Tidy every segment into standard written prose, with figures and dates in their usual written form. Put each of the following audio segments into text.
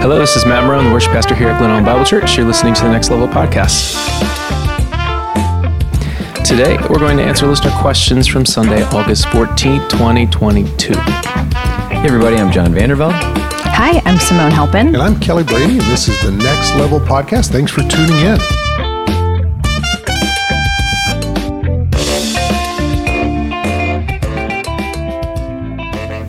Hello, this is Matt Marron, the worship pastor here at Glenelg Bible Church. You're listening to the Next Level Podcast. Today, we're going to answer listener questions from Sunday, August 14, 2022. Hey everybody, I'm John Vandervelde. Hi, I'm Simone Halpin. And I'm Kelly Brady, and this is the Next Level Podcast. Thanks for tuning in.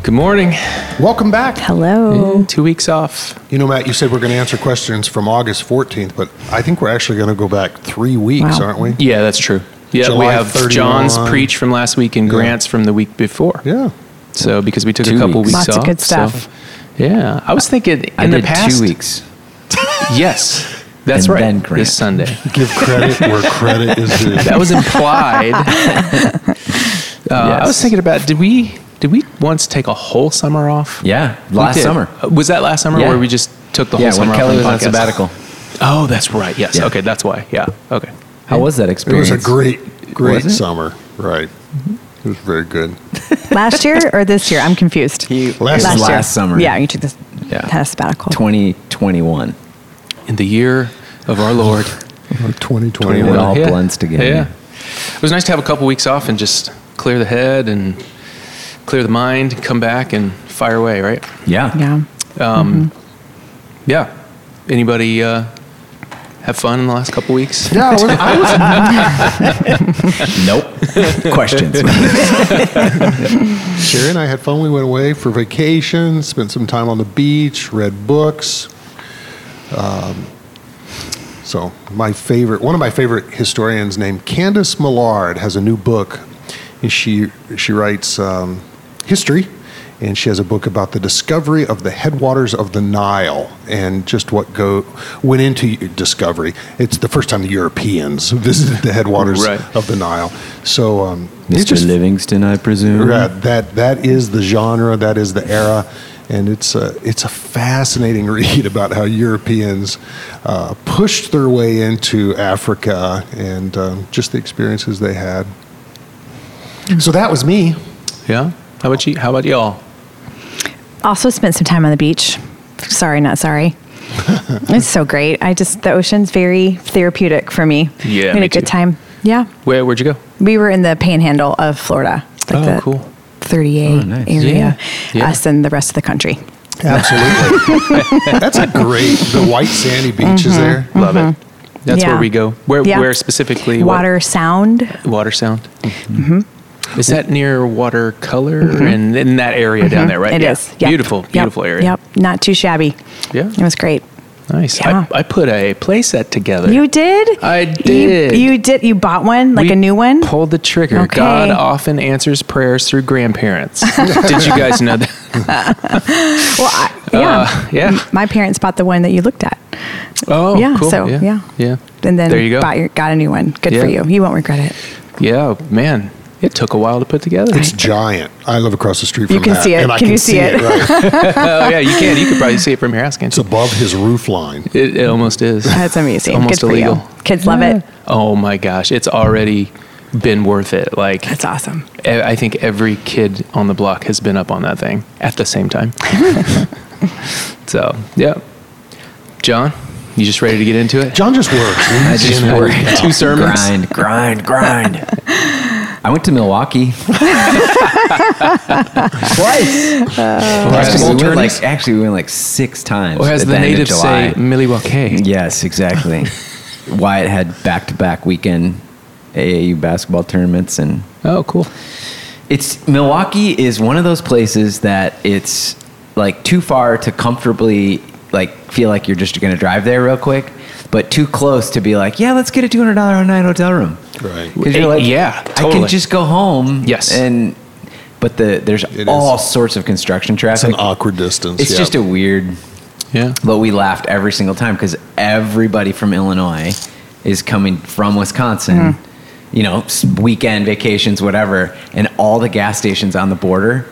Good morning. Welcome back. Hello. Yeah, 2 weeks off. You know, Matt, you said we're going to answer questions from August 14th, but I think we're actually going to go back 3 weeks, wow, aren't we? Yeah, that's true. Yeah, July, we have 31. John's preach from last week and Grant's from the week before. Yeah. So, because we took a couple weeks off. Lots of good stuff. So, yeah. I was thinking in the past. 2 weeks. Yes. That's right. Then Grant. This Sunday. Give credit where credit is due. That was implied. Yes. I was thinking about, did we once take a whole summer off? Yeah, last summer. Was that last summer where we just took the whole summer off? Yeah, when Kelly was on sabbatical. Oh, that's right. Yes. Yeah. Okay, that's why. Yeah. Okay. How was that experience? It was a great summer. Right. It was very good. Last year or this year? I'm confused. Last summer. Yeah, you took this had a sabbatical. 2021. In the year of our Lord. 2021. It all blends together. Yeah. It was nice to have a couple weeks off and just clear the head and clear the mind, come back and fire away, right? Yeah. Yeah. Yeah. Anybody have fun in the last couple weeks? Yeah, I was Nope. Questions. Sherry and I had fun. We went away for vacation, spent some time on the beach, read books. So one of my favorite historians named Candace Millard has a new book. She writes history, and she has a book about the discovery of the headwaters of the Nile and just what went into discovery. It's the first time the Europeans visited the headwaters of the Nile. So, Mr. Livingston, I presume. Right, that is the genre, that is the era, and it's a fascinating read about how Europeans pushed their way into Africa and just the experiences they had. So that was me. Yeah. How about y'all? Also spent some time on the beach. Sorry, not sorry. It's so great. The ocean's very therapeutic for me. Yeah. We had a good time. Yeah. Where'd you go? We were in the panhandle of Florida. Cool. 30A area. Yeah. Us and the rest of the country. Absolutely. That's a great, the white sandy beach is there. Love it. That's where we go. Where specifically? Water Sound. Water Sound. Mm-hmm. Is that near Watercolor and in that area down there, right? It is. Yep. Beautiful area. Yep. Not too shabby. Yeah. It was great. Nice. Yeah. I put a playset together. You did? I did. You did? You bought one? Like a new one? Pulled the trigger. Okay. God often answers prayers through grandparents. Did you guys know that? My parents bought the one that you looked at. Oh, yeah, cool. So, yeah. And then there you go. Got a new one. Good for you. You won't regret it. Yeah, man. It took a while to put together. It's giant. I live across the street from that. You can see it. Can you see it? Right. Oh, yeah, you can. You could probably see it from here. It's above his roof line. It almost is. That's amazing. Almost illegal. You. Kids love it. Oh, my gosh. It's already been worth it. Like, that's awesome. I think every kid on the block has been up on that thing at the same time. So, yeah. John? You just ready to get into it? John just works. I just work. Two sermons. Grind. I went to Milwaukee. Twice. We went like six times. Or as the natives say, Milwaukee. Yes, exactly. Wyatt had back-to-back weekend AAU basketball tournaments. And oh, cool. Milwaukee is one of those places that it's like too far to comfortably feel like you're just going to drive there real quick, but too close to be like, yeah, let's get a $200 a night hotel room. Right. Because you're like, yeah, totally. I can just go home. Yes. But there's all sorts of construction traffic. It's an awkward distance. It's just a weird. Yeah. But we laughed every single time because everybody from Illinois is coming from Wisconsin, you know, weekend vacations, whatever, and all the gas stations on the border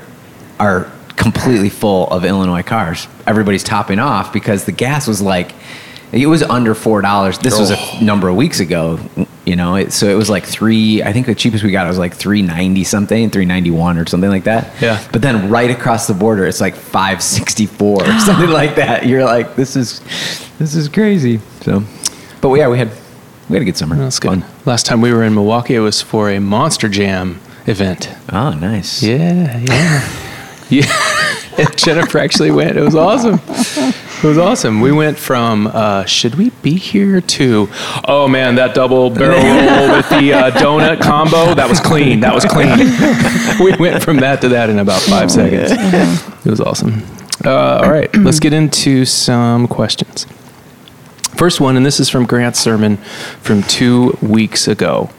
are completely full of Illinois cars. Everybody's topping off because the gas was like It was under $4. This was a number of weeks ago, you know. So it was like $3. I think the cheapest we got was like $3.90 something, $3.91 or something like that. Yeah. But then right across the border, it's like $5.64 or something like that. You're like, this is crazy. So, but yeah, we had a good summer. That's good. Fun. Last time we were in Milwaukee, it was for a Monster Jam event. Oh, nice. Yeah. Jennifer actually went. It was awesome. It was awesome. We went from, should we be here, to, oh man, that double barrel roll with the donut combo, that was clean. We went from that to that in about 5 seconds. It was awesome. All right, let's get into some questions. First one, and this is from Grant's sermon from 2 weeks ago.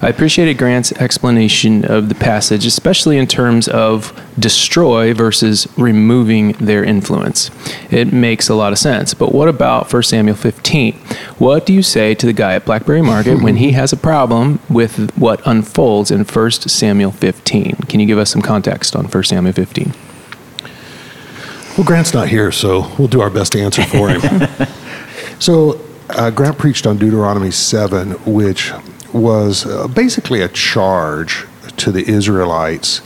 I appreciated Grant's explanation of the passage, especially in terms of destroy versus removing their influence. It makes a lot of sense. But what about 1 Samuel 15? What do you say to the guy at Blackberry Market when he has a problem with what unfolds in 1 Samuel 15? Can you give us some context on 1 Samuel 15? Well, Grant's not here, so we'll do our best to answer for him. So Grant preached on Deuteronomy 7, which was basically a charge to the Israelites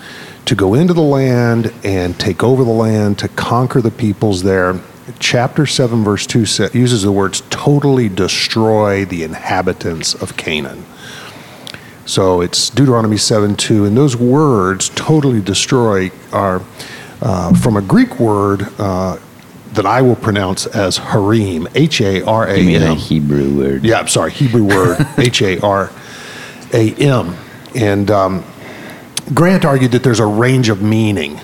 to go into the land and take over the land, to conquer the peoples there. Chapter 7, verse 2 uses the words, totally destroy the inhabitants of Canaan. So it's Deuteronomy 7, 2, and those words, totally destroy, are from a Greek word, that I will pronounce as harim, H-A-R-A-M. You mean a Hebrew word. Yeah, I'm sorry, Hebrew word, H-A-R-A-M. And Grant argued that there's a range of meaning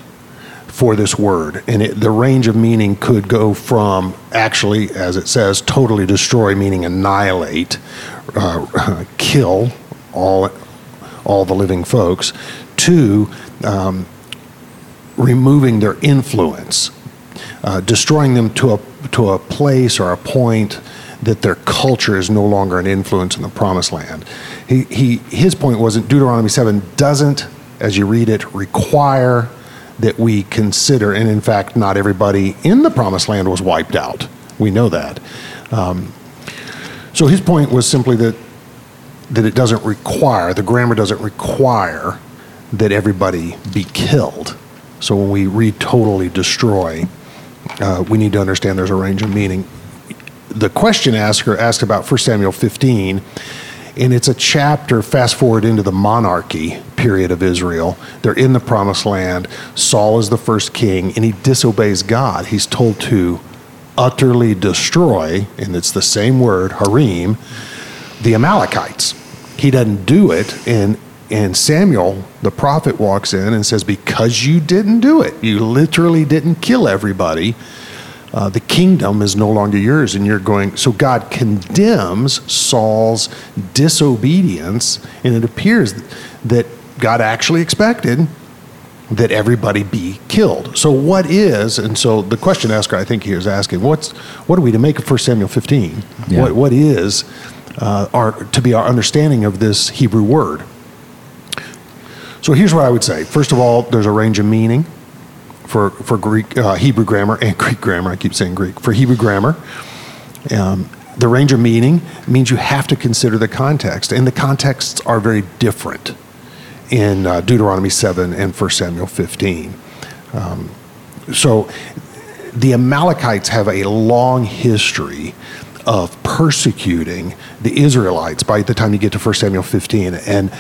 for this word, and the range of meaning could go from, actually, as it says, totally destroy, meaning annihilate, kill all the living folks, to removing their influence. Destroying them to a place or a point that their culture is no longer an influence in the promised land. His point wasn't Deuteronomy 7 doesn't, as you read it, require that we consider, and in fact, not everybody in the promised land was wiped out. We know that. So his point was simply that it doesn't require, the grammar doesn't require that everybody be killed. So when we read totally destroy, we need to understand there's a range of meaning. The question asker asked about 1 Samuel 15, and it's a chapter, fast forward into the monarchy period of Israel. They're in the promised land. Saul is the first king, and he disobeys God. He's told to utterly destroy, and it's the same word, harim, the Amalekites. He doesn't do it, and Samuel, the prophet, walks in and says, because you didn't do it, you literally didn't kill everybody, the kingdom is no longer yours, and you're going. So God condemns Saul's disobedience, and it appears that God actually expected that everybody be killed. So what is, and so the question asker, I think he was asking, what are we to make of 1 Samuel 15? Yeah. What is our understanding of this Hebrew word? So here's what I would say. First of all, there's a range of meaning for Greek, Hebrew grammar and Greek grammar. I keep saying Greek. For Hebrew grammar, the range of meaning means you have to consider the context, and the contexts are very different in Deuteronomy 7 and 1 Samuel 15. So the Amalekites have a long history of persecuting the Israelites by the time you get to 1 Samuel 15, and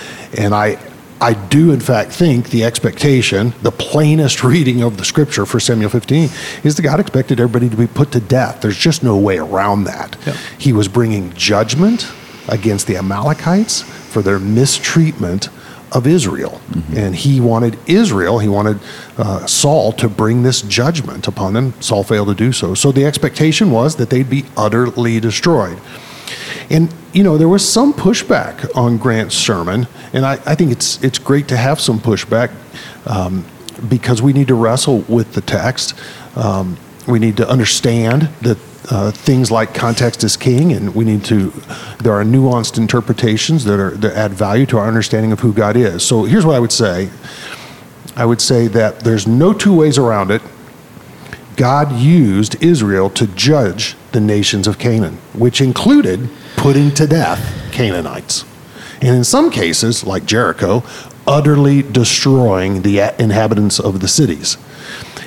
I do, in fact, think the expectation, the plainest reading of the scripture for Samuel 15, is that God expected everybody to be put to death. There's just no way around that. Yep. He was bringing judgment against the Amalekites for their mistreatment of Israel. Mm-hmm. And he wanted Israel, Saul, to bring this judgment upon them. Saul failed to do so. So the expectation was that they'd be utterly destroyed. And, you know, there was some pushback on Grant's sermon, and I think it's great to have some pushback because we need to wrestle with the text. We need to understand that things like context is king, and there are nuanced interpretations that add value to our understanding of who God is. So here's what I would say. I would say that there's no two ways around it. God used Israel to judge the nations of Canaan, which included putting to death Canaanites. And in some cases, like Jericho, utterly destroying the inhabitants of the cities.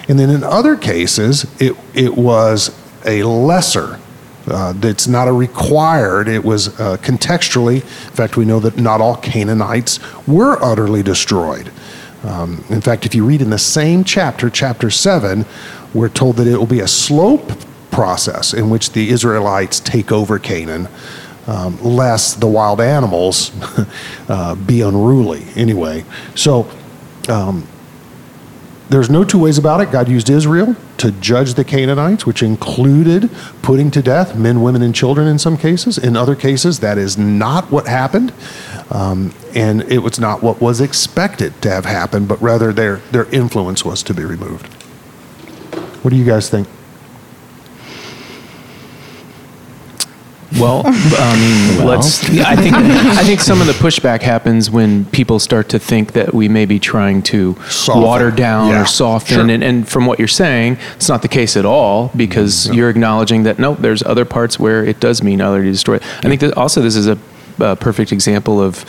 And then in other cases, it was a lesser. That's not a required. It was contextually. In fact, we know that not all Canaanites were utterly destroyed. In fact, if you read in the same chapter, chapter 7, we're told that it will be a slow process in which the Israelites take over Canaan, lest the wild animals be unruly anyway. So there's no two ways about it. God used Israel to judge the Canaanites, which included putting to death men, women, and children in some cases. In other cases, that is not what happened. And it was not what was expected to have happened, but rather their influence was to be removed. What do you guys think? Well, I think some of the pushback happens when people start to think that we may be trying to water down or soften. Sure. And from what you're saying, it's not the case at all, because you're acknowledging that, nope, there's other parts where it does mean other to destroy. I think that also this is a perfect example of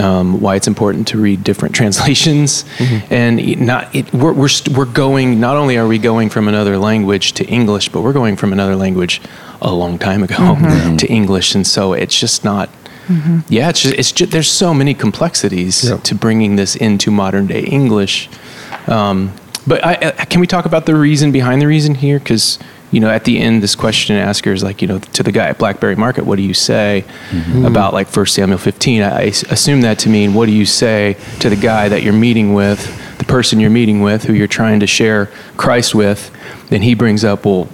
why it's important to read different translations, and we're going. Not only are we going from another language to English, but we're going from another language a long time ago to English, and so it's just not. It's just there's so many complexities to bringing this into modern day English. But can we talk about the reason behind the reason here? Because, you know, at the end, this question asker is like, you know, to the guy at Blackberry Market, what do you say about like 1 Samuel 15? I assume that to mean, what do you say to the guy that you're meeting with, the person you're meeting with, who you're trying to share Christ with? Then he brings up, well,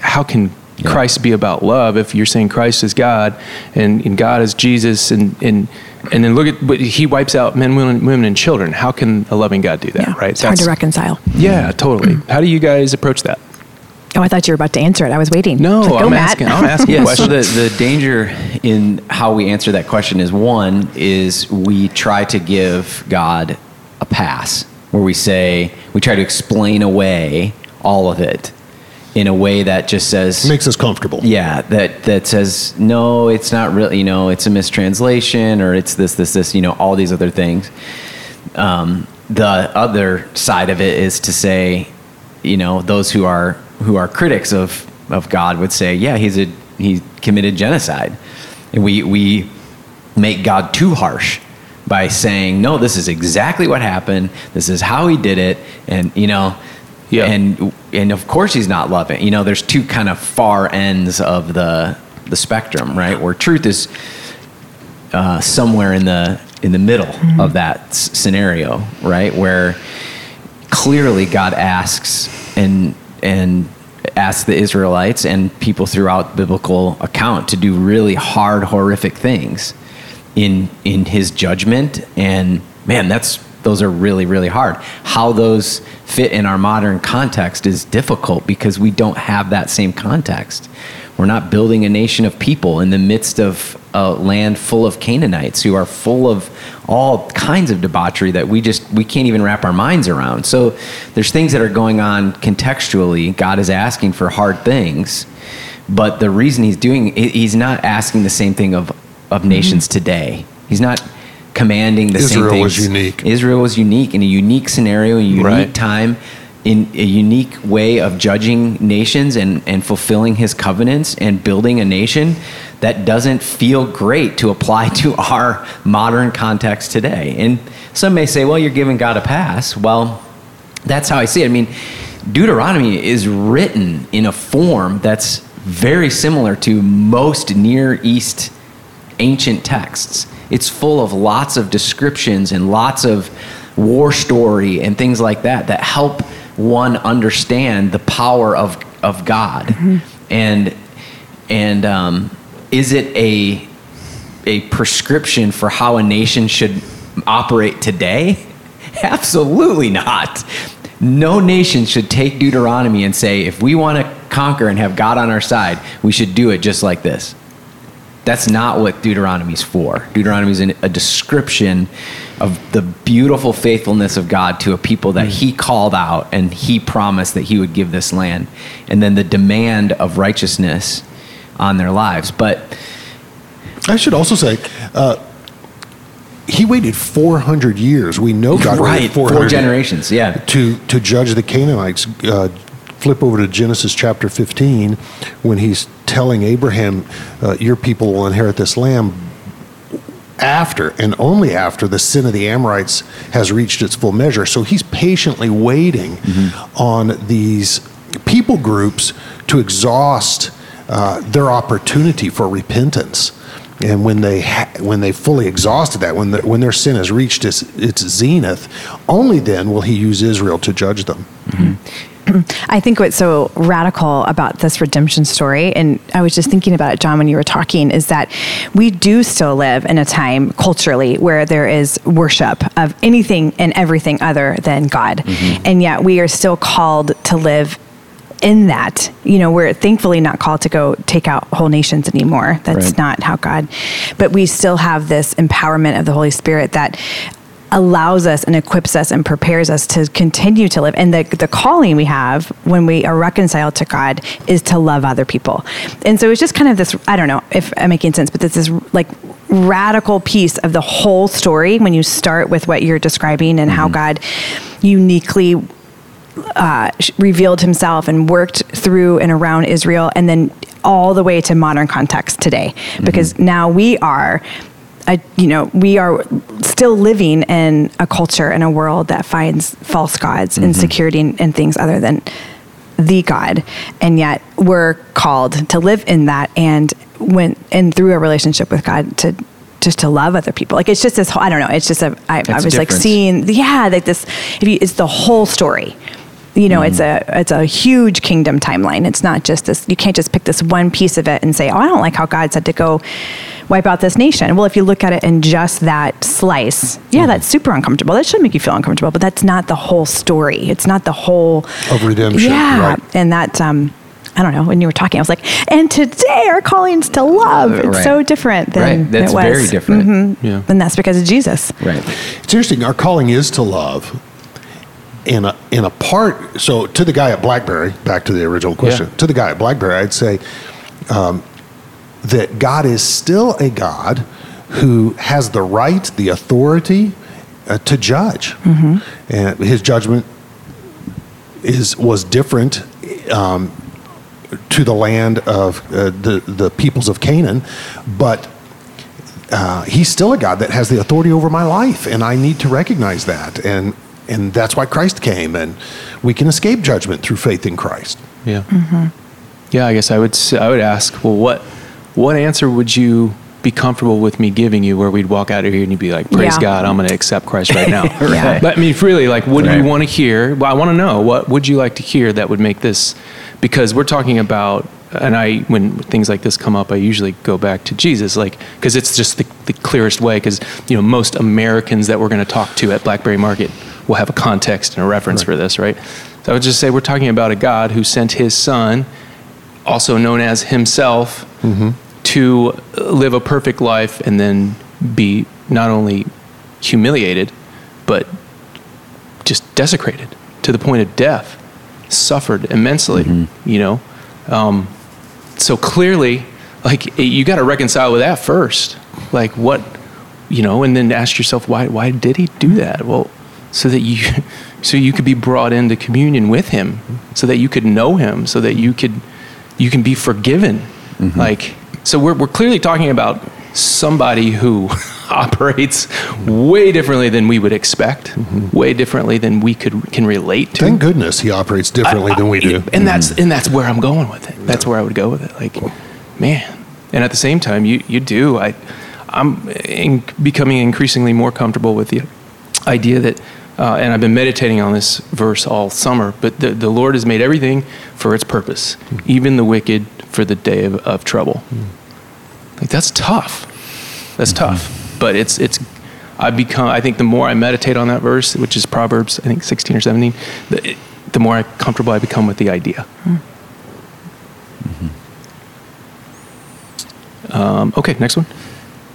how can Christ be about love if you're saying Christ is God and God is Jesus? And then look at, but he wipes out men, women, and children. How can a loving God do that, right? It's hard to reconcile. Yeah, totally. How do you guys approach that? Oh, I thought you were about to answer it. I was waiting. No, like, I'm asking a question. So the danger in how we answer that question is, one, is we try to give God a pass, where we say, we try to explain away all of it in a way that just says... makes us comfortable. Yeah, that says, no, it's not really, you know, it's a mistranslation, or it's this, you know, all these other things. The other side of it is to say, you know, those who are critics of God would say, yeah, he committed genocide. And we make God too harsh by saying, no, this is exactly what happened. This is how he did it. And, you know, and of course he's not loving. You know, there's two kind of far ends of the spectrum, right? Where truth is somewhere in the middle of that scenario, right? Where clearly God asks and asked the Israelites and people throughout biblical account to do really hard, horrific things in his judgment. And man, those are really, really hard. How those fit in our modern context is difficult because we don't have that same context. We're not building a nation of people in the midst of a land full of Canaanites who are full of all kinds of debauchery that we can't even wrap our minds around. So there's things that are going on contextually. God is asking for hard things, but the reason he's not asking the same thing of nations today. He's not commanding the same things. Israel was unique. Israel was unique in a unique scenario, a unique time, in a unique way of judging nations and fulfilling his covenants and building a nation that doesn't feel great to apply to our modern context today. And some may say, well, you're giving God a pass. Well, that's how I see it. I mean, Deuteronomy is written in a form that's very similar to most Near East ancient texts. It's full of lots of descriptions and lots of war story and things like that help one understand the power of God. And is it a prescription for how a nation should operate today? Absolutely not. No nation should take Deuteronomy and say, if we want to conquer and have God on our side, we should do it just like this. That's not what Deuteronomy's for. Deuteronomy's a description of the beautiful faithfulness of God to a people that he called out and he promised that he would give this land, and then the demand of righteousness on their lives. But I should also say, he waited 400 years. We know God waited 400 four generations, yeah, to judge the Canaanites. Flip over to Genesis chapter 15 when he's telling Abraham, your people will inherit this land after and only after the sin of the Amorites has reached its full measure. So he's patiently waiting on these people groups to exhaust their opportunity for repentance. And when they fully exhausted that, when their sin has reached its zenith, only then will he use Israel to judge them. Mm-hmm. I think what's so radical about this redemption story, and I was just thinking about it, John, when you were talking, is that we do still live in a time culturally where there is worship of anything and everything other than God. Mm-hmm. And yet we are still called to live in that. You know, we're thankfully not called to go take out whole nations anymore. That's right. Not how God, but we still have this empowerment of the Holy Spirit that allows us and equips us and prepares us to continue to live. And the calling we have when we are reconciled to God is to love other people. And so it's just kind of this, I don't know if I'm making sense, but this is like radical piece of the whole story when you start with what you're describing and how God uniquely revealed himself and worked through and around Israel, and then all the way to modern context today. Because now we are... we are still living in a culture and a world that finds false gods and security and things other than the God. And yet we're called to live in that and through a relationship with God to just to love other people. Like it's just this whole, I don't know. It's just I was like seeing, like this, it's the whole story. You know, it's a huge kingdom timeline. It's not just this, you can't just pick this one piece of it and say, oh, I don't like how God said to go wipe out this nation. Well, if you look at it in just that slice, that's super uncomfortable. That should make you feel uncomfortable, but that's not the whole story. It's not the whole... of redemption. Yeah. Right. And that's, I don't know, when you were talking, I was like, and today our calling's to love. It's so different than that's it was. That's very different. Mm-hmm. Yeah. And that's because of Jesus. Right. It's interesting. Our calling is to love. In a part, so to the guy at Blackberry, back to the original question, to the guy at Blackberry, I'd say that God is still a God who has the right, the authority to judge. Mm-hmm. And his judgment was different to the land of the peoples of Canaan, but he's still a God that has the authority over my life, and I need to recognize that. And that's why Christ came, and we can escape judgment through faith in Christ. Yeah. Mm-hmm. Yeah, I guess I would ask, well, what answer would you be comfortable with me giving you where we'd walk out of here and you'd be like, praise God, I'm going to accept Christ right now. But I mean, really, like, what do you want to hear? Well, I want to know, what would you like to hear that would make this, because we're talking about, and when things like this come up, I usually go back to Jesus, like, because it's just the clearest way, because, you know, most Americans that we're going to talk to at Blackberry Market will have a context and a reference for this, right? So I would just say we're talking about a God who sent his son, also known as himself, to live a perfect life and then be not only humiliated, but just desecrated to the point of death, suffered immensely, you know? So clearly, like, you got to reconcile with that first. Like, what, you know, and then ask yourself, why did he do that? Well, so you could be brought into communion with him, so that you could know him, so that you can be forgiven. Mm-hmm. Like, so we're clearly talking about somebody who operates way differently than we would expect, way differently than we can relate to. Thank goodness he operates differently than we do. And that's where I'm going with it. That's where I would go with it. Like, man. And at the same time, you do. I'm becoming increasingly more comfortable with the idea that and I've been meditating on this verse all summer, but the Lord has made everything for its purpose, even the wicked for the day of trouble. Like, that's tough. That's tough. But I think the more I meditate on that verse, which is Proverbs, I think 16 or 17, the more comfortable I become with the idea. Okay, next one.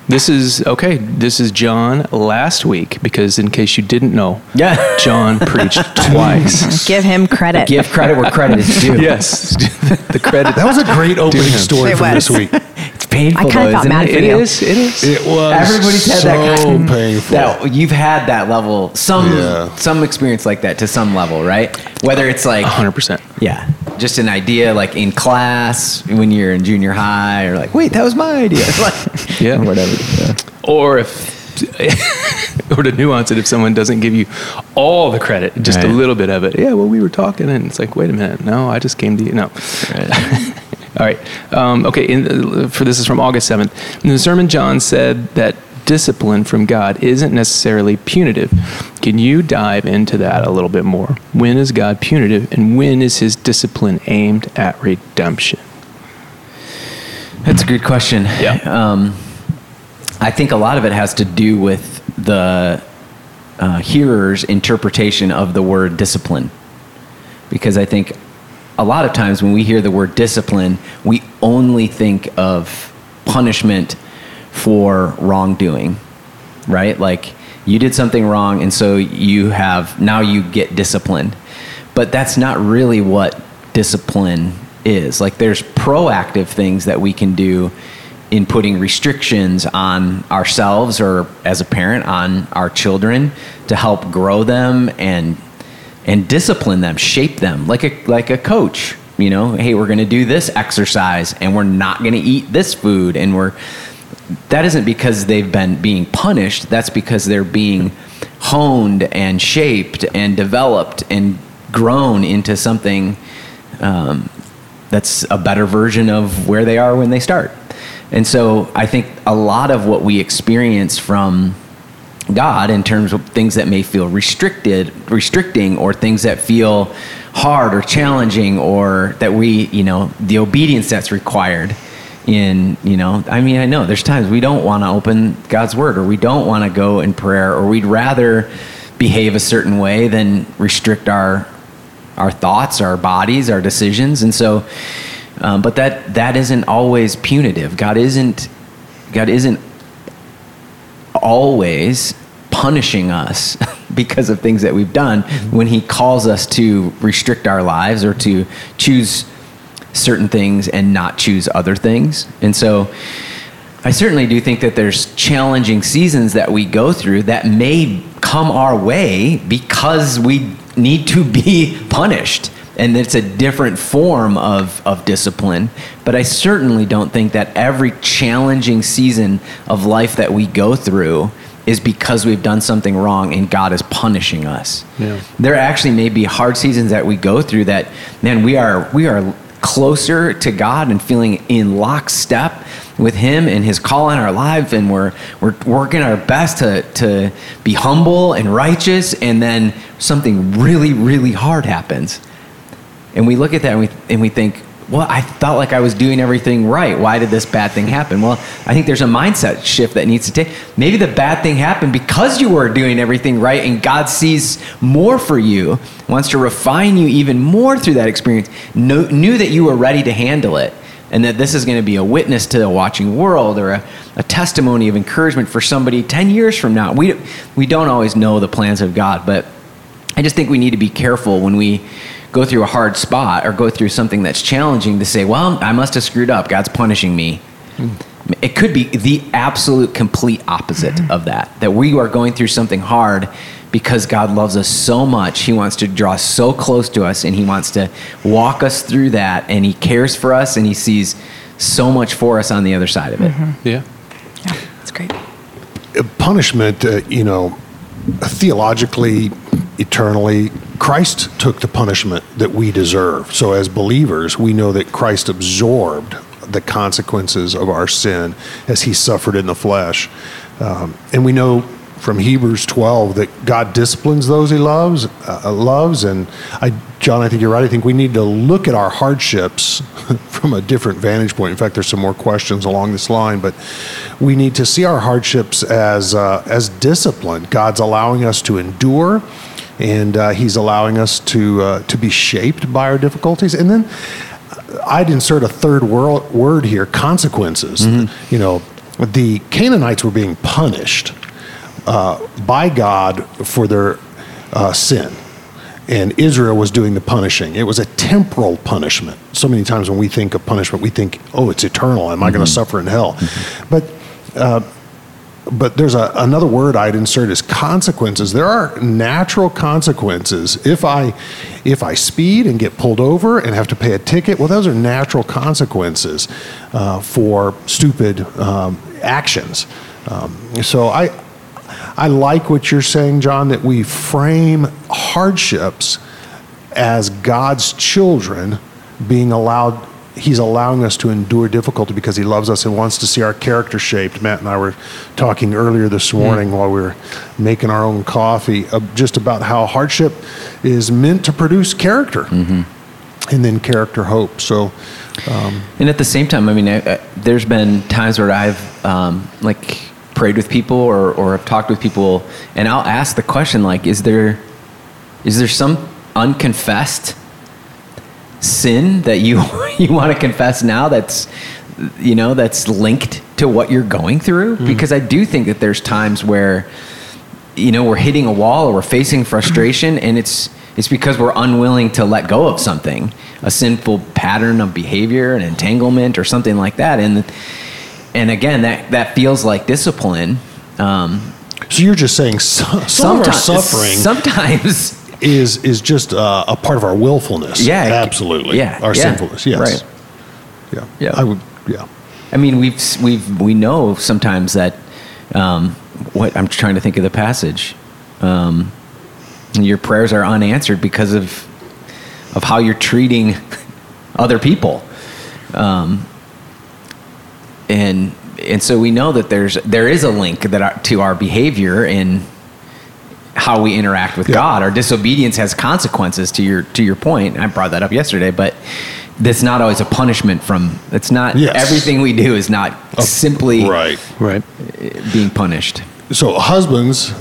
This is John last week, because in case you didn't know, yeah, John preached twice. Give him credit. Give credit where credit is due. Yes. The credit. That was a great opening story for this week. It's painful, though, isn't it? It is. It was. Everybody's had that kind of painful. That, you've had that level, some experience like that to some level, right? Whether it's like 100%. Yeah. Just an idea, like in class when you're in junior high, or like, wait, that was my idea. Like, yeah, or whatever. Yeah. Or if, or to nuance it, if someone doesn't give you all the credit, just right, a little bit of it. Yeah, well, we were talking, and it's like, wait a minute, no, I just came to you. No. Right. All right. Okay. For this is from August 7th. In the sermon, John said that discipline from God isn't necessarily punitive. Can you dive into that a little bit more? When is God punitive, and when is his discipline aimed at redemption? That's a good question. Yeah. I think a lot of it has to do with the hearer's interpretation of the word discipline. Because I think a lot of times when we hear the word discipline, we only think of punishment for wrongdoing, right? Like, you did something wrong, and so now you get disciplined. But that's not really what discipline is. Like, there's proactive things that we can do in putting restrictions on ourselves, or as a parent on our children, to help grow them and discipline them, shape them, like a coach. You know, hey, we're going to do this exercise, and we're not going to eat this food, and that isn't because they've been being punished. That's because they're being honed and shaped and developed and grown into something that's a better version of where they are when they start. And so I think a lot of what we experience from God in terms of things that may feel restricting, or things that feel hard or challenging, or that we, you know, the obedience that's required. I know there's times we don't want to open God's word, or we don't want to go in prayer, or we'd rather behave a certain way than restrict our thoughts, our bodies, our decisions. And so, but that isn't always punitive. God isn't always punishing us because of things that we've done when he calls us to restrict our lives, or to choose certain things and not choose other things. And so I certainly do think that there's challenging seasons that we go through that may come our way because we need to be punished. And it's a different form of discipline. But I certainly don't think that every challenging season of life that we go through is because we've done something wrong and God is punishing us. Yeah. There actually may be hard seasons that we go through that, man, we are closer to God and feeling in lockstep with him and his call in our life, and we're working our best to be humble and righteous, and then something really, really hard happens, and we look at that and we think, well, I felt like I was doing everything right. Why did this bad thing happen? Well, I think there's a mindset shift that needs to take. Maybe the bad thing happened because you were doing everything right, and God sees more for you, wants to refine you even more through that experience, knew that you were ready to handle it, and that this is going to be a witness to a watching world, or a testimony of encouragement for somebody 10 years from now. We don't always know the plans of God, but I just think we need to be careful when we go through a hard spot or go through something that's challenging to say, well, I must have screwed up. God's punishing me. It could be the absolute complete opposite of that we are going through something hard because God loves us so much. He wants to draw so close to us, and he wants to walk us through that, and he cares for us, and he sees so much for us on the other side of it. Mm-hmm. Yeah, that's great. Punishment, theologically, eternally, Christ took the punishment that we deserve. So as believers, we know that Christ absorbed the consequences of our sin as he suffered in the flesh. And we know from Hebrews 12 that God disciplines those he loves. And John, I think you're right. I think we need to look at our hardships from a different vantage point. In fact, there's some more questions along this line, but we need to see our hardships as discipline. God's allowing us to endure, and he's allowing us to be shaped by our difficulties. And then I'd insert a third word here, consequences. Mm-hmm. You know, the Canaanites were being punished by God for their sin. And Israel was doing the punishing. It was a temporal punishment. So many times when we think of punishment, we think, oh, it's eternal. Am I going to suffer in hell? Mm-hmm. But there's another word I'd insert is consequences. There are natural consequences. If I speed and get pulled over and have to pay a ticket, well, those are natural consequences for stupid actions. So I like what you're saying, John, that we frame hardships as God's children being allowed. He's allowing us to endure difficulty because he loves us and wants to see our character shaped. Matt and I were talking earlier this morning while we were making our own coffee, just about how hardship is meant to produce character and then character hope. So, and at the same time, I mean, there's been times where I've like prayed with people or have talked with people, and I'll ask the question, like, is there some unconfessed sin that you want to confess now that's linked to what you're going through? Mm-hmm. Because I do think that there's times where, you know, we're hitting a wall or we're facing frustration, and it's because we're unwilling to let go of something, a sinful pattern of behavior, an entanglement or something like that. And again, that feels like discipline. So you're just saying some of our suffering sometimes is just a part of our willfulness. Yeah, absolutely. Yeah, our sinfulness. Yes. Right. Yeah. Yeah. I would. Yeah. I mean, we know sometimes that. What I'm trying to think of the passage. Your prayers are unanswered because of how you're treating other people. And so we know that there is a link to our behavior in how we interact with God. Our disobedience has consequences, to your point. I brought that up yesterday, but that's not always a punishment from. It's not everything we do is not simply right being punished. So husbands,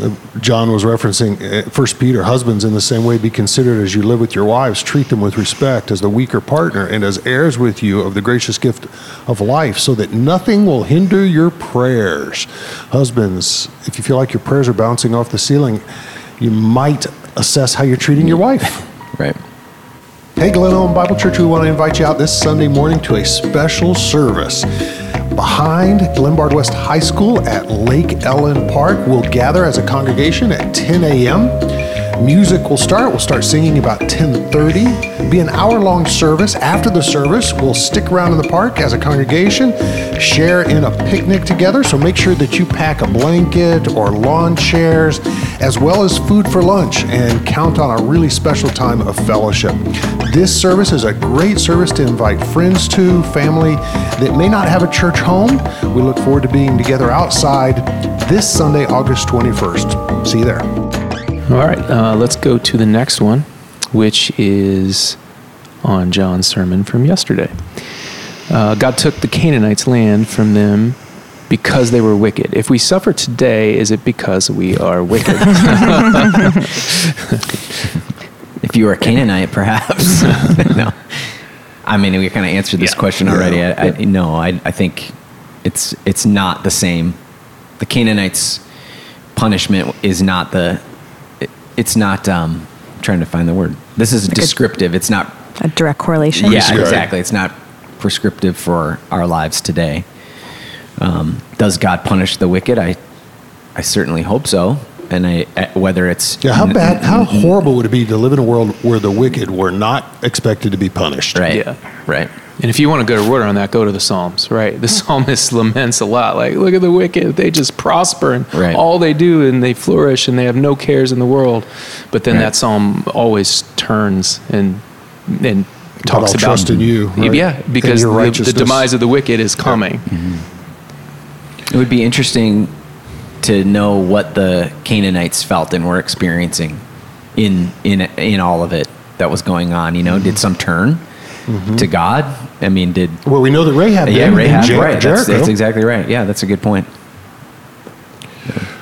John was referencing 1 Peter, husbands in the same way be considerate as you live with your wives, treat them with respect as the weaker partner and as heirs with you of the gracious gift of life so that nothing will hinder your prayers. Husbands, if you feel like your prayers are bouncing off the ceiling, you might assess how you're treating your wife. Right. Hey, Glenelg Bible Church, we want to invite you out this Sunday morning to a special service. Behind Glenbard West High School at Lake Ellen Park. We'll gather as a congregation at 10 a.m. Music will start. We'll start singing about 10:30. It'll be an hour-long service. After the service, we'll stick around in the park as a congregation, share in a picnic together. So make sure that you pack a blanket or lawn chairs, as well as food for lunch, and count on a really special time of fellowship. This service is a great service to invite friends to, family that may not have a church home. We look forward to being together outside this Sunday, August 21st. See you there. All right, let's go to the next one, which is on John's sermon from yesterday. God took the Canaanites' land from them because they were wicked. If we suffer today, is it because we are wicked? If you were a Canaanite, perhaps. No. I mean, we kind of answered this question already. Yeah. I think it's not the same. The Canaanites' punishment is not it's not, I'm trying to find the word. This is descriptive. It's not a direct correlation. Yeah, exactly. It's not prescriptive for our lives today. Does God punish the wicked? I certainly hope so. And whether it's... Yeah, how horrible would it be to live in a world where the wicked were not expected to be punished? Right, yeah. Right. And if you want to go to word on that, go to the Psalms, right? The psalmist laments a lot, like, look at the wicked, they just prosper, and all they do, and they flourish, and they have no cares in the world. But then that psalm always turns and talks about... trust in you, right? Yeah, because the demise of the wicked is coming. Yeah. Mm-hmm. It would be interesting to know what the Canaanites felt and were experiencing in all of it that was going on. You know, did some turn to God? I mean, well, we know that Rahab did. Yeah, Rahab, right. That's exactly right. Yeah, that's a good point. Yeah.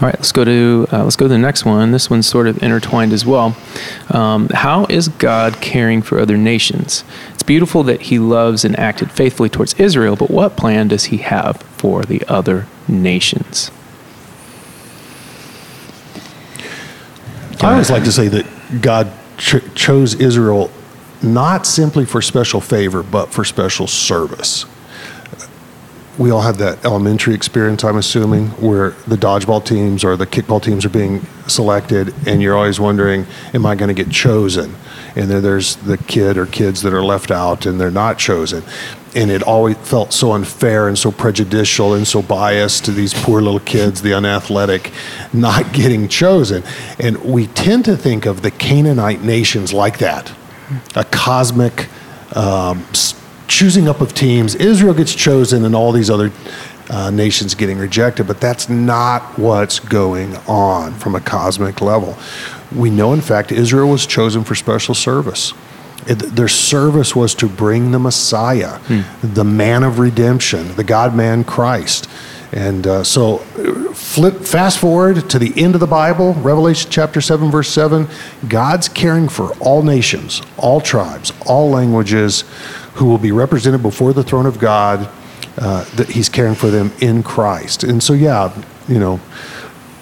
All right, let's go to the next one. This one's sort of intertwined as well. How is God caring for other nations? It's beautiful that He loves and acted faithfully towards Israel, but what plan does He have for the other nations? I always like to say that God chose Israel not simply for special favor, but for special service. We all have that elementary experience, I'm assuming, where the dodgeball teams or the kickball teams are being selected, and you're always wondering, am I going to get chosen? And then there's the kid or kids that are left out, and they're not chosen. And it always felt so unfair and so prejudicial and so biased to these poor little kids, the unathletic, not getting chosen. And we tend to think of the Canaanite nations like that, a cosmic choosing up of teams. Israel gets chosen and all these other nations getting rejected, but that's not what's going on from a cosmic level. We know, in fact, Israel was chosen for special service. Their service was to bring the Messiah, the man of redemption, the God-man Christ. And so fast forward to the end of the Bible, Revelation chapter 7, verse 7, God's caring for all nations, all tribes, all languages, who will be represented before the throne of God, that He's caring for them in Christ. And so,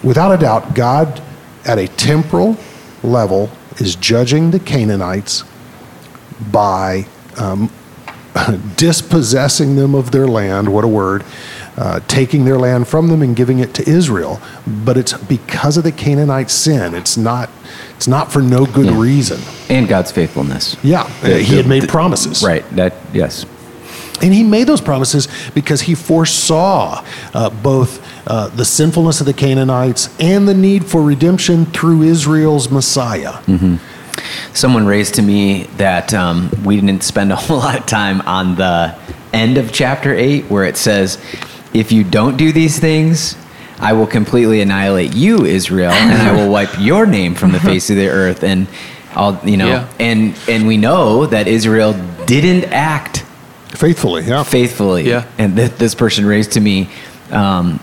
without a doubt, God at a temporal level is judging the Canaanites by dispossessing them of their land, what a word, taking their land from them and giving it to Israel. But it's because of the Canaanite sin. It's not for no good reason. And God's faithfulness. Yeah, He had made promises. Right, yes. And He made those promises because He foresaw both the sinfulness of the Canaanites and the need for redemption through Israel's Messiah. Mm-hmm. Someone raised to me that we didn't spend a whole lot of time on the end of chapter 8 where it says, if you don't do these things, I will completely annihilate you, Israel, and I will wipe your name from the face of the earth. And and we know that Israel didn't act faithfully. Yeah. And this person raised to me,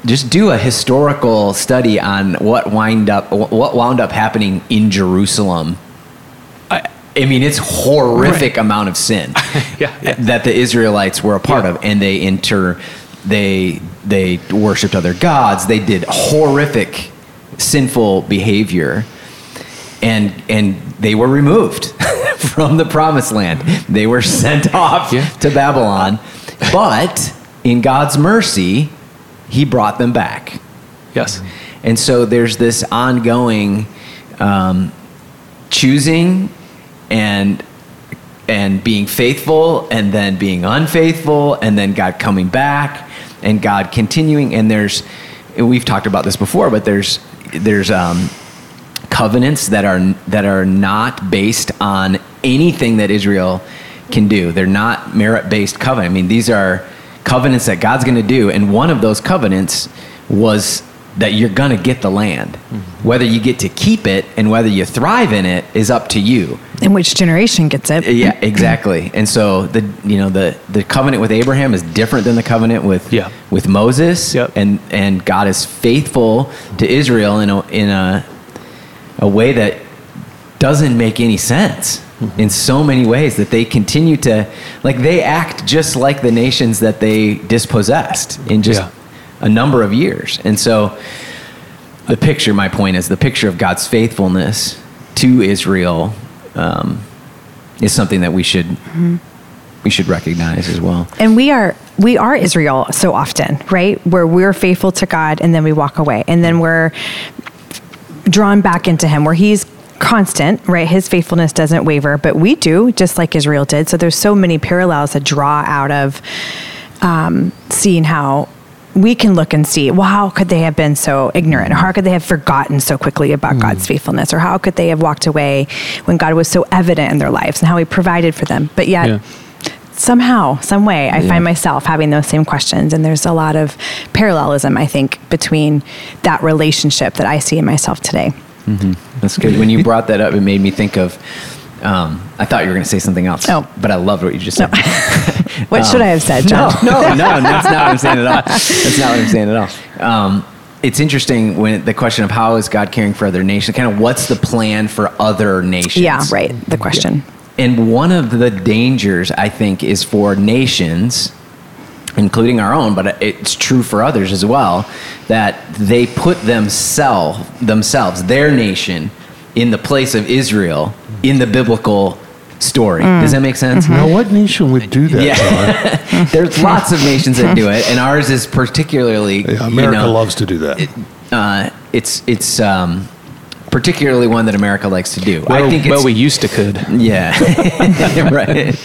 just do a historical study on what wound up happening in Jerusalem. I mean, it's horrific amount of sin that the Israelites were a part of, and they worshipped other gods. They did horrific, sinful behavior, and they were removed from the promised land. They were sent off to Babylon, but in God's mercy, He brought them back. Yes, and so there's this ongoing choosing. And being faithful, and then being unfaithful, and then God coming back, and God continuing. And we've talked about this before, but there's covenants that are not based on anything that Israel can do. They're not merit-based covenant. I mean, these are covenants that God's going to do, and one of those covenants was that you're going to get the land. Mm-hmm. Whether you get to keep it and whether you thrive in it is up to you. And which generation gets it. Yeah, exactly. And so the covenant with Abraham is different than the covenant with Moses. Yep. And God is faithful to Israel in a way that doesn't make any sense. Mm-hmm. In so many ways that they continue to, they act just like the nations that they dispossessed in just a number of years. And so my point is the picture of God's faithfulness to Israel is something that we should recognize as well. And we are Israel so often, right? Where we're faithful to God and then we walk away and then we're drawn back into Him where He's constant, right? His faithfulness doesn't waver, but we do just like Israel did. So there's so many parallels that draw out of seeing how we can look and see, well, how could they have been so ignorant? Or how could they have forgotten so quickly about God's faithfulness? Or how could they have walked away when God was so evident in their lives and how He provided for them? But yet, somehow, some way, I find myself having those same questions. And there's a lot of parallelism, I think, between that relationship that I see in myself today. Mm-hmm. That's good. When you brought that up, it made me think of, I thought you were going to say something else, but I loved what you just said. What should I have said, John? No, that's not what I'm saying at all. It's interesting when the question of how is God caring for other nations, kind of what's the plan for other nations? Yeah, right, the question. Yeah. And one of the dangers, I think, is for nations, including our own, but it's true for others as well, that they put themselves, their nation, in the place of Israel in the biblical story. Does that make sense? Mm-hmm. Now, what nation would do that? Yeah. There's lots of nations that do it, and ours is particularly... Yeah, America loves to do that. It's particularly one that America likes to do. Well, I think we used to could. Yeah. Right.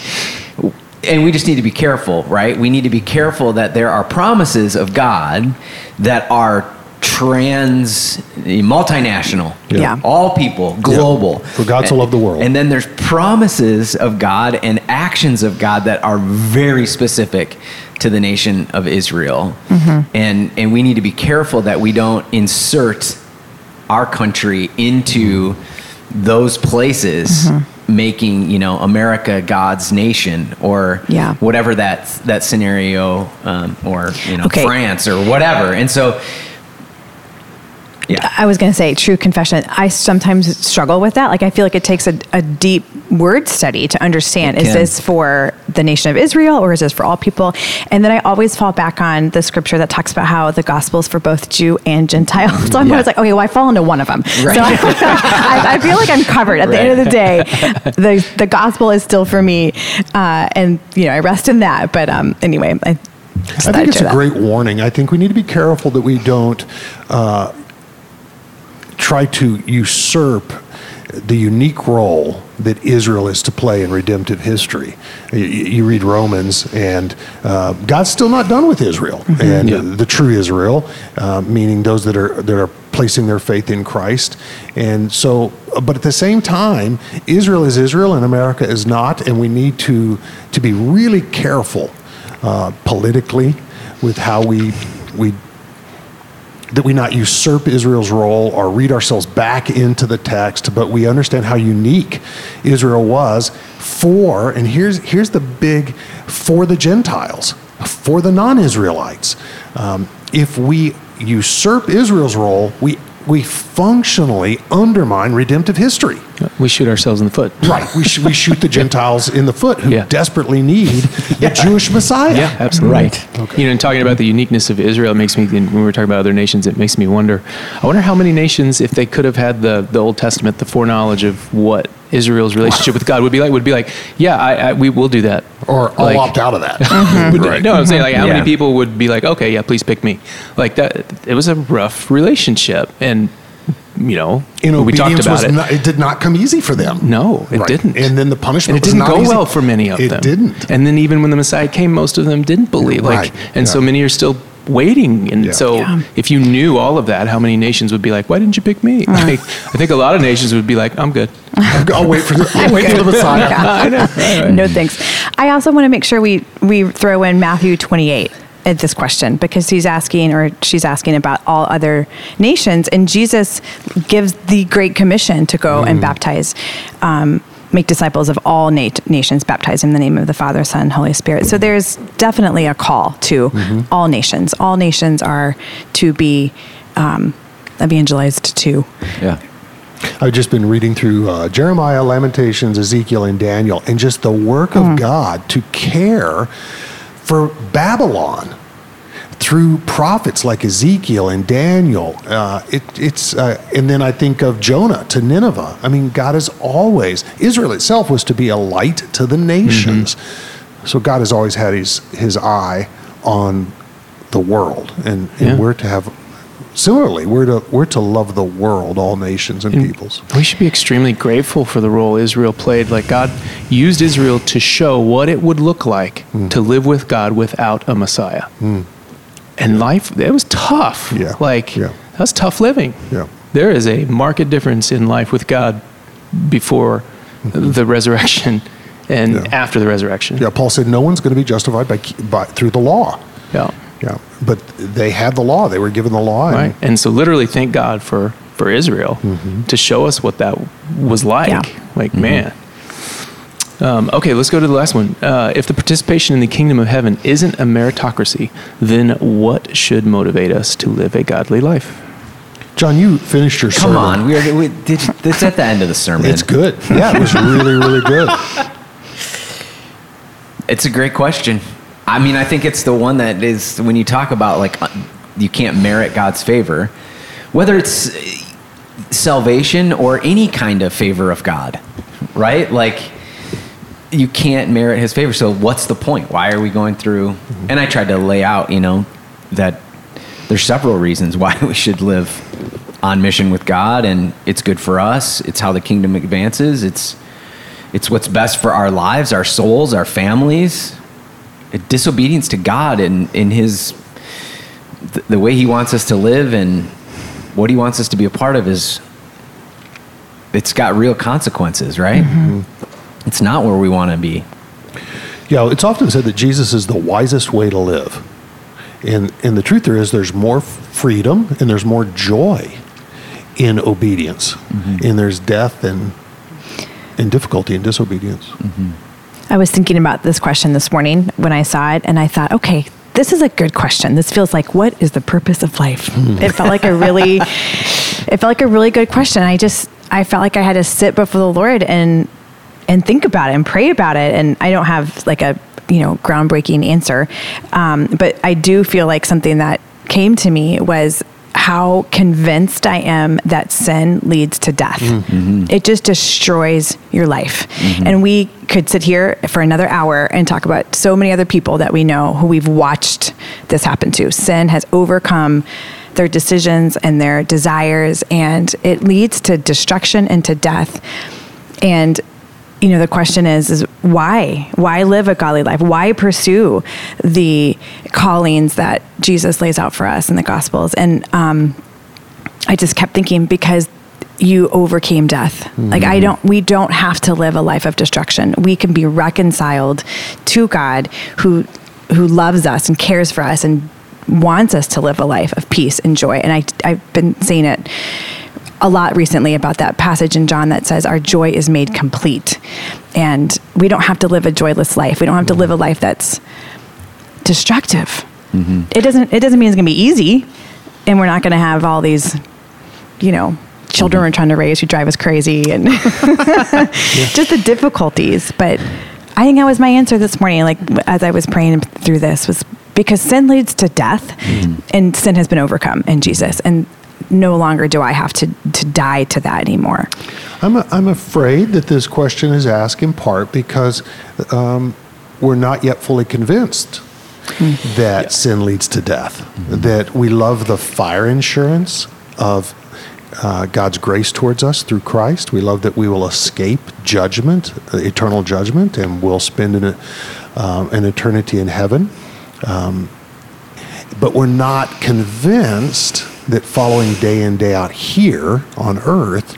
And we just need to be careful, right? We need to be careful that there are promises of God that are multinational, all people, global. For God to love the world. And then there's promises of God and actions of God that are very specific to the nation of Israel. Mm-hmm. And we need to be careful that we don't insert our country into those places, making America God's nation or whatever that scenario, or France or whatever. And so... Yeah. I was going to say true confession. I sometimes struggle with that. Like, I feel like it takes a deep word study to understand, is this for the nation of Israel or is this for all people? And then I always fall back on the scripture that talks about how the gospel is for both Jew and Gentile. So I'm always like, okay, well, I fall into one of them. Right. So I feel like I'm covered at the end of the day. The gospel is still for me. And, I rest in that. But anyway, I think it's a great warning. I think we need to be careful that we don't try to usurp the unique role that Israel is to play in redemptive history. You read Romans, and God's still not done with Israel, and the true Israel, meaning those that are placing their faith in Christ. And so, but at the same time, Israel is Israel, and America is not, and we need to be really careful politically with how we that we not usurp Israel's role or read ourselves back into the text, but we understand how unique Israel was for, and here's the big, for the Gentiles, for the non-Israelites. If we usurp Israel's role, we functionally undermine redemptive history. We shoot ourselves in the foot. Right. We shoot the Gentiles in the foot who desperately need the Jewish Messiah. Yeah, absolutely. Right. Okay. And talking about the uniqueness of Israel, it makes me, when we're talking about other nations, it makes me wonder, I wonder how many nations, if they could have had the Old Testament, the foreknowledge of what Israel's relationship with God would be like, we will do that. Or I'll opt out of that. Right. No, I'm saying, like, how many people would be like, okay, please pick me. Like that, it was a rough relationship. And, we talked about it. It did not come easy for them. No, it didn't. And then the punishment was not easy. It didn't go well for many of them. It didn't. And then even when the Messiah came, most of them didn't believe. So many are still waiting. And so if you knew all of that, how many nations would be like, why didn't you pick me? I think a lot of nations would be like, I'm good. I'll wait for the Messiah. No thanks. I also want to make sure we throw in Matthew 28 at this question, because he's asking, or she's asking, about all other nations. And Jesus gives the Great Commission to go and baptize, make disciples of all nations, baptized in the name of the Father, Son, Holy Spirit. So there's definitely a call to all nations. All nations are to be evangelized to. Yeah. I've just been reading through Jeremiah, Lamentations, Ezekiel, and Daniel, and just the work of God to care for Babylon through prophets like Ezekiel and Daniel. And then I think of Jonah to Nineveh. I mean, God is always, Israel itself was to be a light to the nations. Mm-hmm. So God has always had his eye on the world, and we're to have, similarly, we're to love the world, all nations and peoples. We should be extremely grateful for the role Israel played. Like, God used Israel to show what it would look like to live with God without a Messiah. And life, it was tough. Yeah. That was tough living. Yeah. There is a marked difference in life with God before the resurrection and after the resurrection. Yeah, Paul said no one's going to be justified by through the law. Yeah. Yeah, but they had the law. They were given the law. Right. And so literally, thank God for Israel to show us what that was like. Yeah. Man. Okay, let's go to the last one. If the participation in the kingdom of heaven isn't a meritocracy, then what should motivate us to live a godly life? John, you finished your sermon. Come on. It's at the end of the sermon. It's good. Yeah, it was really, really good. It's a great question. I mean, I think it's the one that is, when you talk about, like, you can't merit God's favor, whether it's salvation or any kind of favor of God, right? Like, you can't merit his favor. So what's the point? Why are we going through? And I tried to lay out, you know, that there's several reasons why we should live on mission with God, and it's good for us. It's how the kingdom advances. It's what's best for our lives, our souls, our families. Disobedience to God and in his, the way he wants us to live and what he wants us to be a part of is, it's got real consequences, right? Mm-hmm. It's not where we want to be. Yeah, it's often said that Jesus is the wisest way to live. And the truth there is there's more freedom and there's more joy in obedience. Mm-hmm. And there's death and difficulty in disobedience. Mm-hmm. I was thinking about this question this morning when I saw it, and I thought, okay, this is a good question. This feels like, what is the purpose of life? It felt like a really good question. I felt like I had to sit before the Lord and think about it and pray about it. And I don't have like a, you know, groundbreaking answer. But I do feel like something that came to me was how convinced I am that sin leads to death. Mm-hmm. It just destroys your life. Mm-hmm. And we could sit here for another hour and talk about so many other people that we know who we've watched this happen to. Sin has overcome their decisions and their desires, and it leads to destruction and to death. And you know, the question is why? Why live a godly life? Why pursue the callings that Jesus lays out for us in the Gospels? And I just kept thinking, because you overcame death. Mm-hmm. Like we don't have to live a life of destruction. We can be reconciled to God who loves us and cares for us and wants us to live a life of peace and joy. And I've been saying it a lot recently about that passage in John that says our joy is made complete, and we don't have to live a joyless life. We don't have to live a life that's destructive. Mm-hmm. It doesn't mean it's going to be easy, and we're not going to have all these, you know, children we're trying to raise who drive us crazy and just the difficulties. But I think that was my answer this morning. Like, as I was praying through this, was because sin leads to death, and sin has been overcome in Jesus. And no longer do I have to die to that anymore. I'm afraid that this question is asked in part because we're not yet fully convinced that sin leads to death, that we love the fire insurance of God's grace towards us through Christ. We love that we will escape judgment, eternal judgment, and we'll spend an eternity in heaven. But we're not convinced that following day in, day out here on earth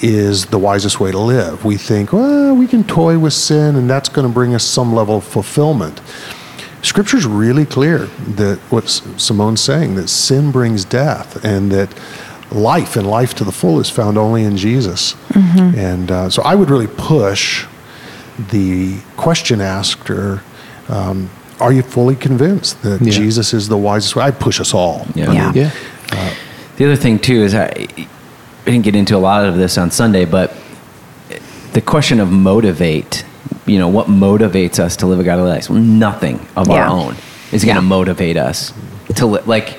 is the wisest way to live. We think, well, we can toy with sin and that's going to bring us some level of fulfillment. Scripture's really clear that what Simone's saying, that sin brings death and that life and life to the full is found only in Jesus. Mm-hmm. And so I would really push the question asker, are you fully convinced that Jesus is the wisest way? I push us all. Yeah. Yeah. Yeah. The other thing too is I didn't get into a lot of this on Sunday, but the question of motivate, you know, what motivates us to live a godly life? Well, nothing of our own is going to motivate us to like,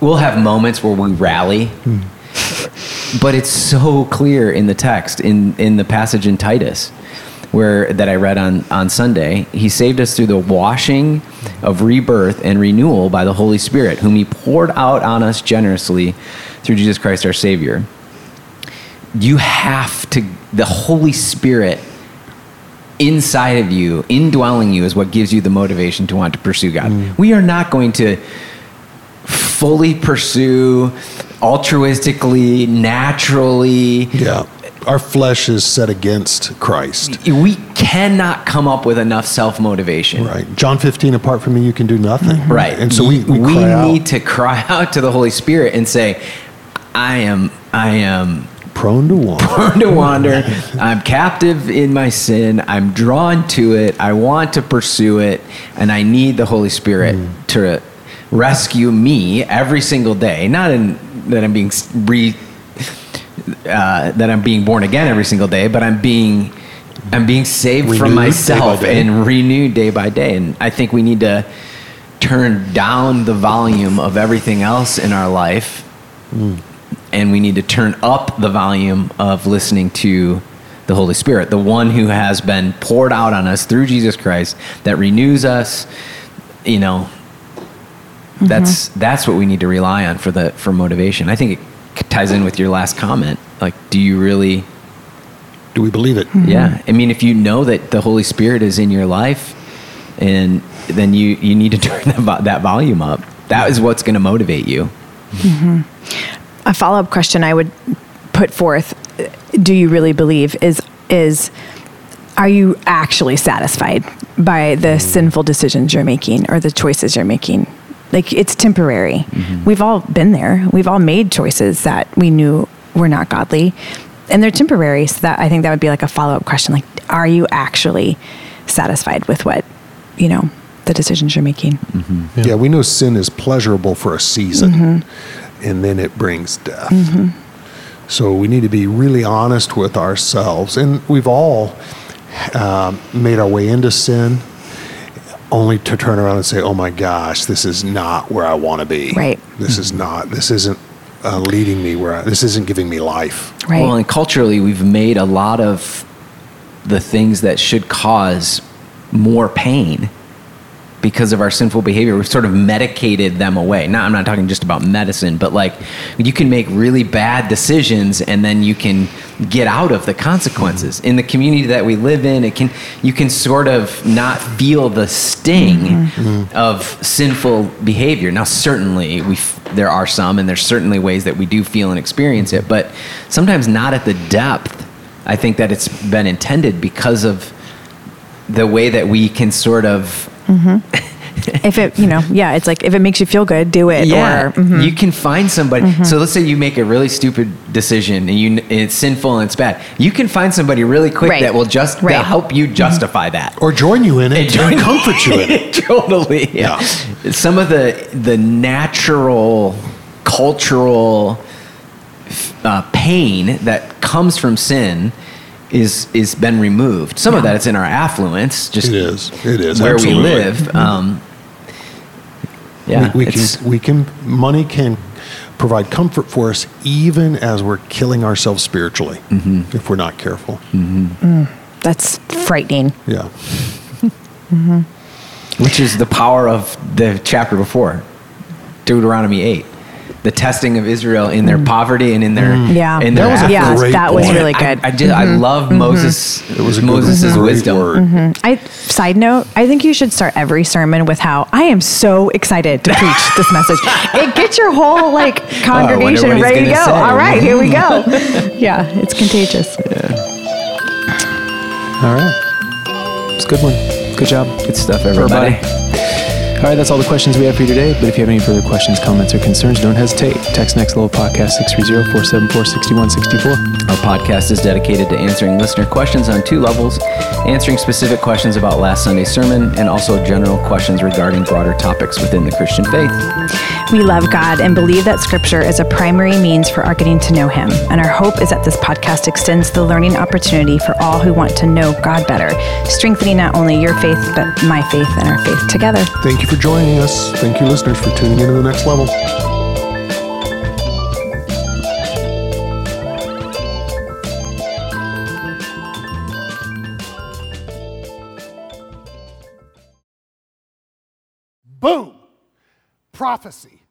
we'll have moments where we rally, but it's so clear in the text, in the passage in Titus, where that I read on Sunday, he saved us through the washing of rebirth and renewal by the Holy Spirit, whom he poured out on us generously through Jesus Christ our Savior. You have to, the Holy Spirit inside of you, indwelling you, is what gives you the motivation to want to pursue God. Mm. We are not going to fully pursue altruistically, naturally. Yeah. Our flesh is set against Christ. We cannot come up with enough self-motivation. Right. John 15, apart from me, you can do nothing. Right. And so we need to cry out to the Holy Spirit and say, I am prone to wander. Prone to wander. I'm captive in my sin. I'm drawn to it. I want to pursue it. And I need the Holy Spirit to rescue me every single day. Not in that I'm being that I'm being born again every single day, but I'm being saved renewed from myself day day. And renewed day by day. And I think we need to turn down the volume of everything else in our life. And we need to turn up the volume of listening to the Holy Spirit, the one who has been poured out on us through Jesus Christ, that renews us. You know, that's what we need to rely on for motivation. I think it ties in with your last comment. Like, do we believe it? Yeah. I mean, if you know that the Holy Spirit is in your life, and then you need to turn that volume up. That is what's going to motivate you. A follow-up question I would put forth, do you really believe, is are you actually satisfied by the sinful decisions you're making or the choices you're making? Like, it's temporary. We've all been there. We've all made choices that we knew were not godly, and they're temporary. So that, I think that would be like a follow-up question. Like, are you actually satisfied with what, you know, the decisions you're making? Yeah, we know sin is pleasurable for a season, and then it brings death. So we need to be really honest with ourselves. And we've all made our way into sin only to turn around and say, oh my gosh, this is not where I want to be. Right. This is not, this isn't leading me where, this isn't giving me life. Right. Well, and culturally, we've made a lot of the things that should cause more pain because of our sinful behavior. We've sort of medicated them away. Now, I'm not talking just about medicine, but like, you can make really bad decisions and then you can get out of the consequences. In the community that we live in, you can sort of not feel the sting of sinful behavior. Now, certainly there are some, and there's certainly ways that we do feel and experience it, but sometimes not at the depth, I think, that it's been intended because of the way that we can sort of if it, you know, yeah, it's like, if it makes you feel good, do it. Yeah, or, you can find somebody. So let's say you make a really stupid decision and it's sinful and it's bad. You can find somebody really quick that will just that help you justify that, or join you in it and comfort you in it. Totally. Yeah. Some of the natural cultural pain that comes from sin is been removed. Some of that, it's in our affluence, just it is. Where absolutely. We live. We can money can provide comfort for us even as we're killing ourselves spiritually if we're not careful. That's frightening. Yeah. Which is the power of the chapter before, Deuteronomy 8. The testing of Israel in their poverty and in their in their that was really good. I love Moses. It was Moses' wisdom. Side note, I think you should start every sermon with how I am so excited to preach this message. It gets your whole like congregation ready to go. Say. All right, here we go. Yeah, it's contagious. Yeah. All right, it's a good one. Good job. Good stuff, everybody. All right, that's all the questions we have for you today. But if you have any further questions, comments, or concerns, don't hesitate. Text Next Level Podcast 630-474-6164. Our podcast is dedicated to answering listener questions on two levels, answering specific questions about last Sunday's sermon, and also general questions regarding broader topics within the Christian faith. We love God and believe that Scripture is a primary means for our getting to know Him. And our hope is that this podcast extends the learning opportunity for all who want to know God better, strengthening not only your faith, but my faith and our faith together. Thank you for joining us. Thank you, listeners, for tuning into the Next Level. Boom! Prophecy.